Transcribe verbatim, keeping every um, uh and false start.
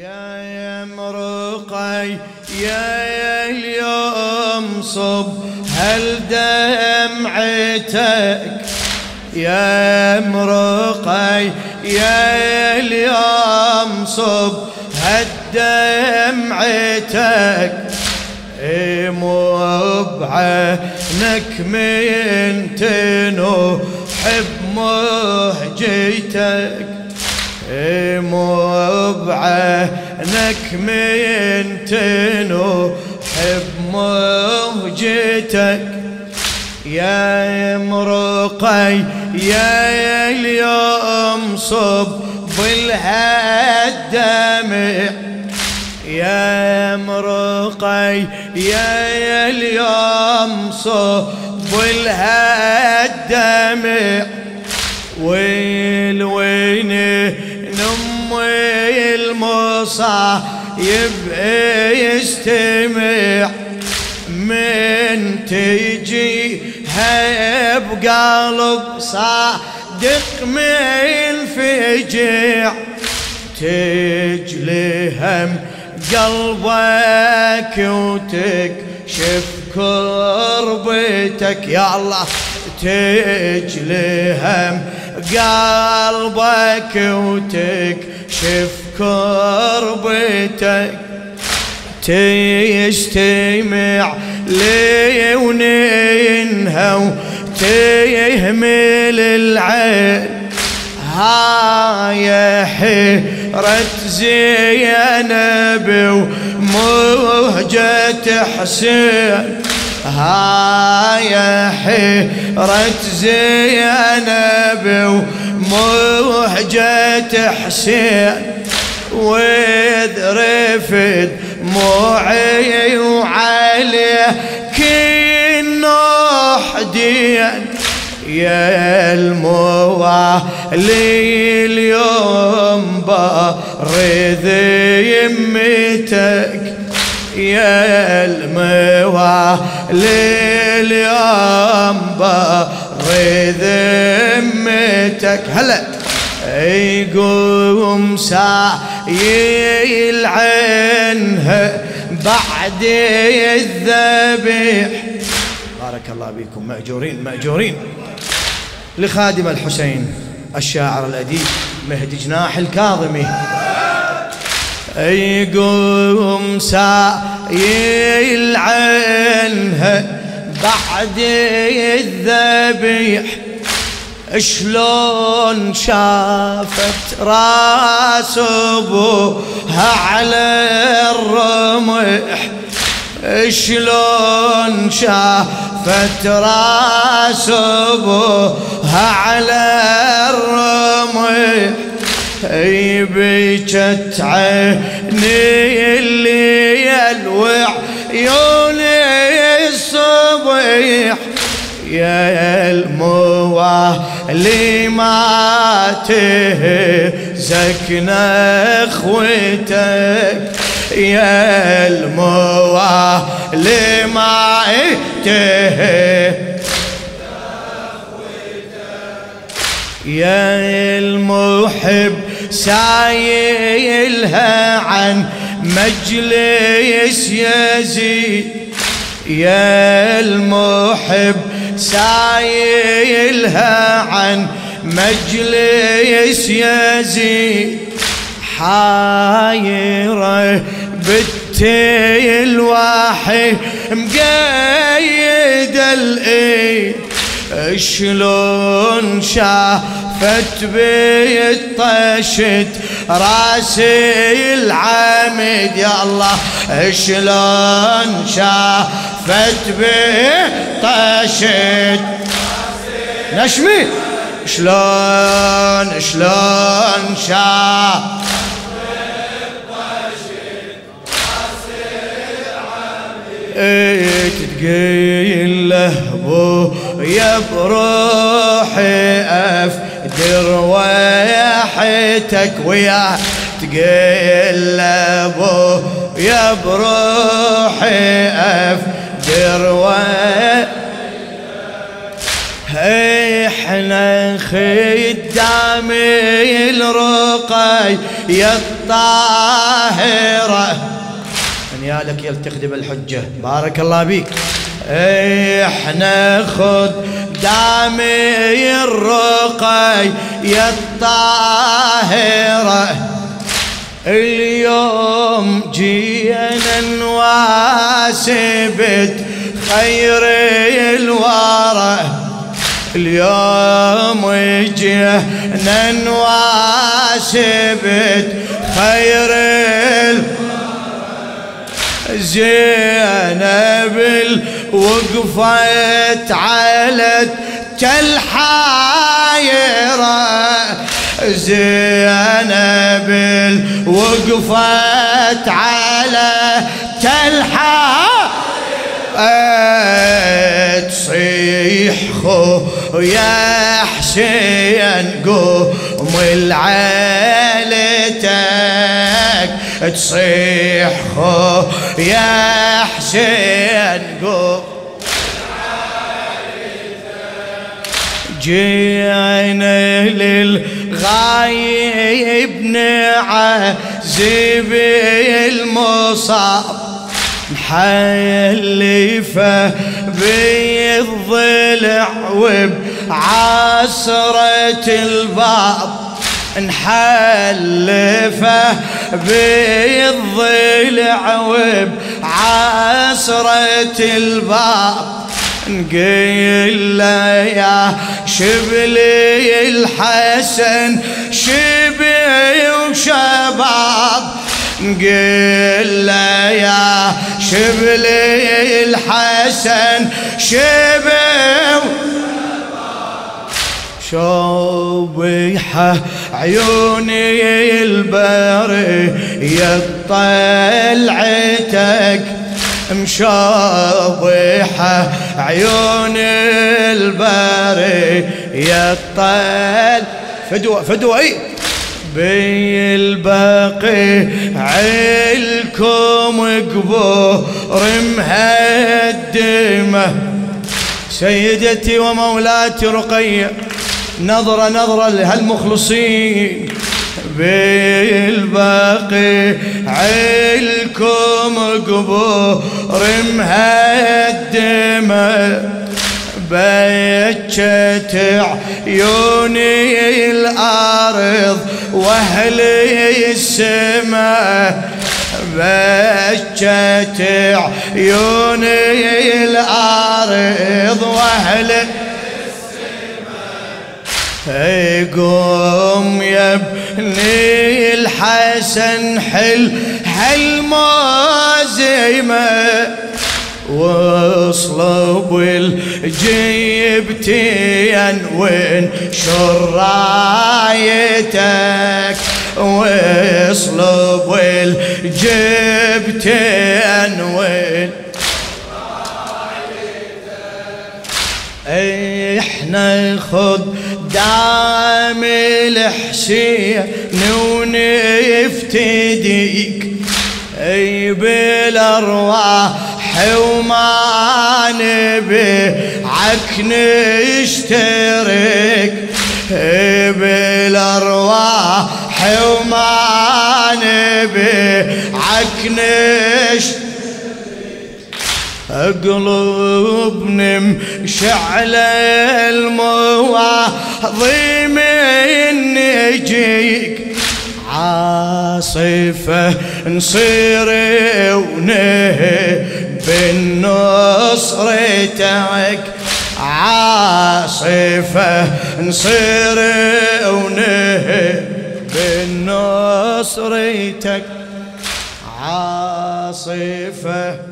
يا يا مرقي يا يا اليوم صب هل دمعتك يا مرقي يا يا اليوم صب هل دمعتك مو بعينك من تنو حب مهجتك مو بعينك من تنو حب مهجتك يا مرقي يا اليوم صب ظلها الدمع يا مرقي يا اليوم صب لها الدمع ويل وين نمي المصايب يستمع من تجي هيب قلب صادق من فجع تجلهم قلبك وتكشف كربتك يا الله تجلهم قلبك وتكشف كربتك تجتمع لي ونينها وتهمل العين هاي حيرة زينب ومهجة حسين هاي حيرة زينب ومهجة حسين وإذ رفد موعي وعليه كنه حدين يا الموالي اليوم بارد يمتك يا الموالي اليوم بارد يمتك هلا يقوم سايل عنها بعد الذبح بارك الله بكم مأجورين مأجورين لخادم الحسين الشاعر الأديب مهدي جناح الكاظمي يقوم سايل عنها بعد الذبيح شلون شافت راس أبوها على الرمح شلون شافت راس أبوها على الرمح بكت عيني الليل وعيوني الصبيح يا الموالي ما تهزك نخوتك يا الموالي ما تهزك يا المحب سايلها عن مجلس يزيد يا المحب سايلها عن مجلس يزيد حايرة بتي الواحي مقيد الايد شلون شافت بيت طشت راسي العميد يا الله شلون شافت بيت طشت نشمي شلون شلون شافت تتقيل له بويا بروحي افدر وياحتك ويا تقيل له بويا بروحي افدر وياحتك احنا خدام الرقي يا ظاهره. من يالك يلتقي بالحجه بارك الله بيك. احنا خدام الرقي يا الطاهره، اليوم جينا نواسبت خير الورى، اليوم جينا نواسبت خير الورى. زينب وقفت علت كالحايرة، زينب وقفت على تلحى تصيح خويا حسين قوم لعيلتك، تصيح خويا حسين قوم. جينا للغايب نعزب المصاب، محلفة بالضلع وبعصرة الباب، نحلفه بالضلع وبعصرة الباب، نقيل له يا شبلي الحسن شبي وشباب، نقيل له يا شبلي الحسن شبي وشباب. شوبيحة عيوني البرية طلعتك، مشوحة عيون البري يطل فدوة فدوة اي بي الباقي عيلكم قبور مهدمة. سيدتي ومولاتي رقية نظرة نظرة لهالمخلصين، بالباقي عيلكم قبور مهدمة، بكت عيوني الأرض وأهلي السماء، بكت عيوني الأرض وأهلي قوم يا ابني الحسن حل هالمازمة، واصلب الجيب تين وين شرايتك، واصلب الجيب تين وين شرايتك. احنا خد دام الحسين ونفتديك، اي بالارواح وما نبيعك نشترك، اي بالارواح وما نبيعك نشترك. قلوبنا مشعلة المواظم نجيك، عاصفة نصير ونهب بنصرتك، عاصفة نصير ونهب بنصرتك، عاصفة